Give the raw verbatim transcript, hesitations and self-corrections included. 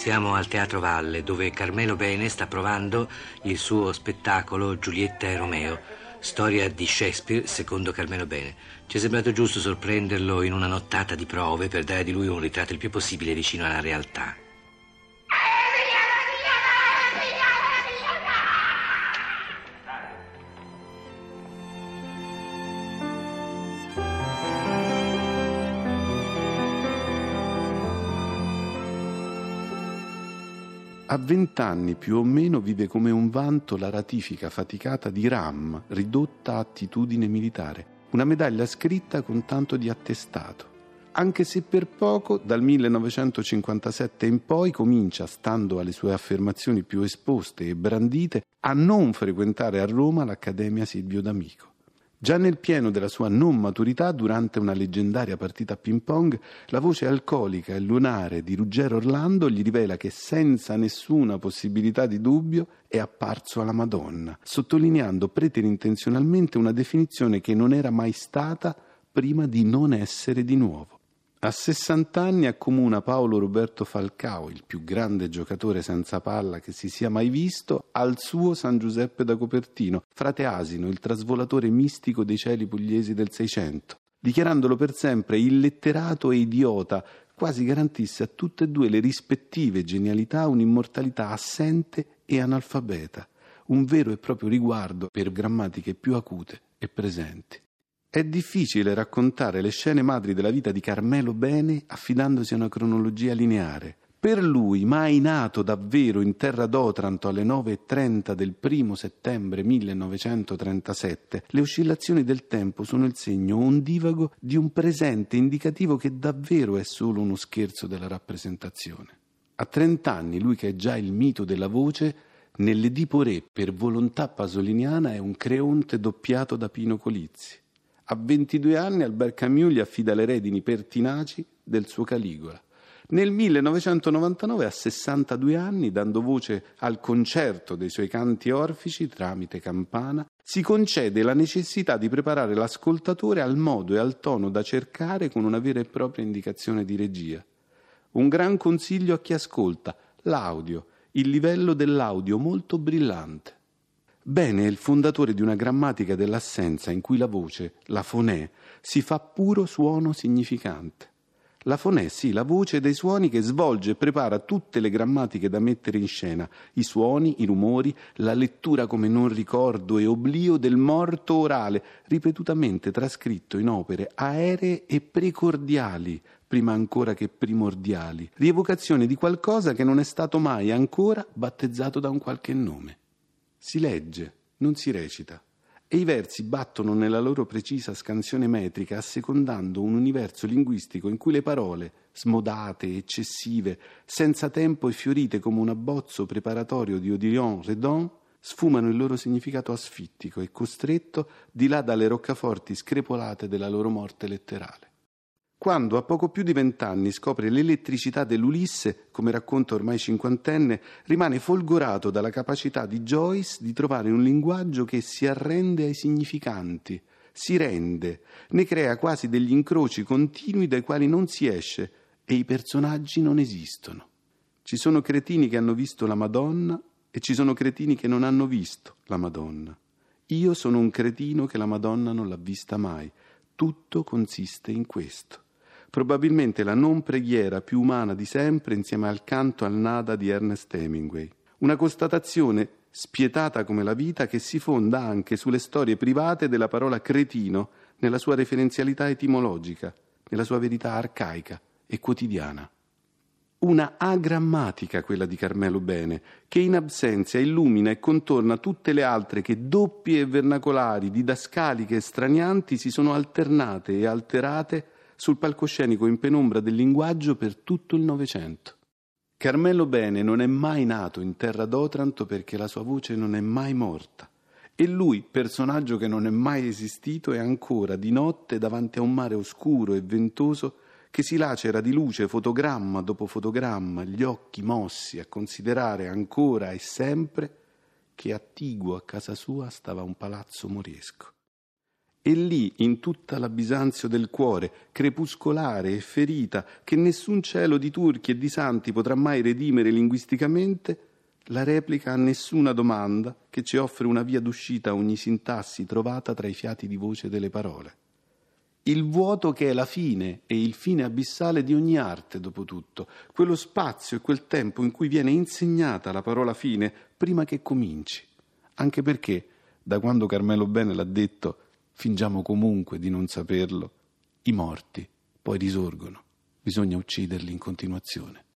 Siamo al Teatro Valle, dove Carmelo Bene sta provando il suo spettacolo Giulietta e Romeo, storia di Shakespeare secondo Carmelo Bene. Ci è sembrato giusto sorprenderlo in una nottata di prove per dare di lui un ritratto il più possibile vicino alla realtà. A vent'anni più o meno vive come un vanto la ratifica faticata di Ram, ridotta a attitudine militare, una medaglia scritta con tanto di attestato. Anche se per poco, dal millenovecentocinquantasette in poi comincia, stando alle sue affermazioni più esposte e brandite, a non frequentare a Roma l'Accademia Silvio D'Amico. Già nel pieno della sua non maturità, durante una leggendaria partita a ping pong, la voce alcolica e lunare di Ruggero Orlando gli rivela che senza nessuna possibilità di dubbio è apparso alla Madonna, sottolineando preterintenzionalmente una definizione che non era mai stata prima di non essere di nuovo. A sessant'anni accomuna Paolo Roberto Falcao, il più grande giocatore senza palla che si sia mai visto, al suo San Giuseppe da Copertino, frate asino, il trasvolatore mistico dei cieli pugliesi del Seicento, dichiarandolo per sempre illetterato e idiota, quasi garantisse a tutte e due le rispettive genialità un'immortalità assente e analfabeta, un vero e proprio riguardo per grammatiche più acute e presenti. È difficile raccontare le scene madri della vita di Carmelo Bene affidandosi a una cronologia lineare. Per lui, mai nato davvero in terra d'Otranto alle nove e trenta del primo settembre millenovecentotrentasette, le oscillazioni del tempo sono il segno ondivago di un presente indicativo che davvero è solo uno scherzo della rappresentazione. A trent'anni, lui che è già il mito della voce, nell'Edipo Re, per volontà pasoliniana, è un Creonte doppiato da Pino Colizzi. A ventidue anni Albert Camus gli affida le redini pertinaci del suo Caligola. Nel millenovecentonovantanove, a sessantadue anni, dando voce al concerto dei suoi canti orfici tramite campana, si concede la necessità di preparare l'ascoltatore al modo e al tono da cercare con una vera e propria indicazione di regia. Un gran consiglio a chi ascolta: l'audio, il livello dell'audio molto brillante. Bene è il fondatore di una grammatica dell'assenza in cui la voce, la fonè, si fa puro suono significante. La fonè, sì, la voce dei suoni che svolge e prepara tutte le grammatiche da mettere in scena, i suoni, i rumori, la lettura come non ricordo e oblio del morto orale, ripetutamente trascritto in opere aeree e precordiali, prima ancora che primordiali, rievocazione di qualcosa che non è stato mai ancora battezzato da un qualche nome. Si legge, non si recita, e i versi battono nella loro precisa scansione metrica, assecondando un universo linguistico in cui le parole, smodate, eccessive, senza tempo e fiorite come un abbozzo preparatorio di Odilon Redon, sfumano il loro significato asfittico e costretto di là dalle roccaforti screpolate della loro morte letterale. Quando a poco più di vent'anni scopre l'elettricità dell'Ulisse, come racconta ormai cinquantenne, rimane folgorato dalla capacità di Joyce di trovare un linguaggio che si arrende ai significanti, si rende, ne crea quasi degli incroci continui dai quali non si esce e i personaggi non esistono. Ci sono cretini che hanno visto la Madonna e ci sono cretini che non hanno visto la Madonna. Io sono un cretino che la Madonna non l'ha vista mai. Tutto consiste in questo. Probabilmente la non preghiera più umana di sempre, insieme al canto al nada di Ernest Hemingway. Una constatazione spietata come la vita, che si fonda anche sulle storie private della parola cretino, nella sua referenzialità etimologica, nella sua verità arcaica e quotidiana. Una agrammatica, quella di Carmelo Bene, che in absenza illumina e contorna tutte le altre che, doppie e vernacolari, didascaliche e stranianti, si sono alternate e alterate sul palcoscenico in penombra del linguaggio per tutto il Novecento. Carmelo Bene non è mai nato in terra d'Otranto perché la sua voce non è mai morta. E lui, personaggio che non è mai esistito, è ancora di notte davanti a un mare oscuro e ventoso che si lacera di luce fotogramma dopo fotogramma, gli occhi mossi a considerare ancora e sempre che a Tiguo, a casa sua, stava un palazzo moresco. E lì, in tutta la Bisanzio del cuore, crepuscolare e ferita, che nessun cielo di turchi e di santi potrà mai redimere linguisticamente, la replica a nessuna domanda che ci offre una via d'uscita a ogni sintassi trovata tra i fiati di voce delle parole. Il vuoto che è la fine e il fine abissale di ogni arte, dopo tutto, quello spazio e quel tempo in cui viene insegnata la parola fine prima che cominci. Anche perché, da quando Carmelo Bene l'ha detto, fingiamo comunque di non saperlo. I morti poi risorgono. Bisogna ucciderli in continuazione.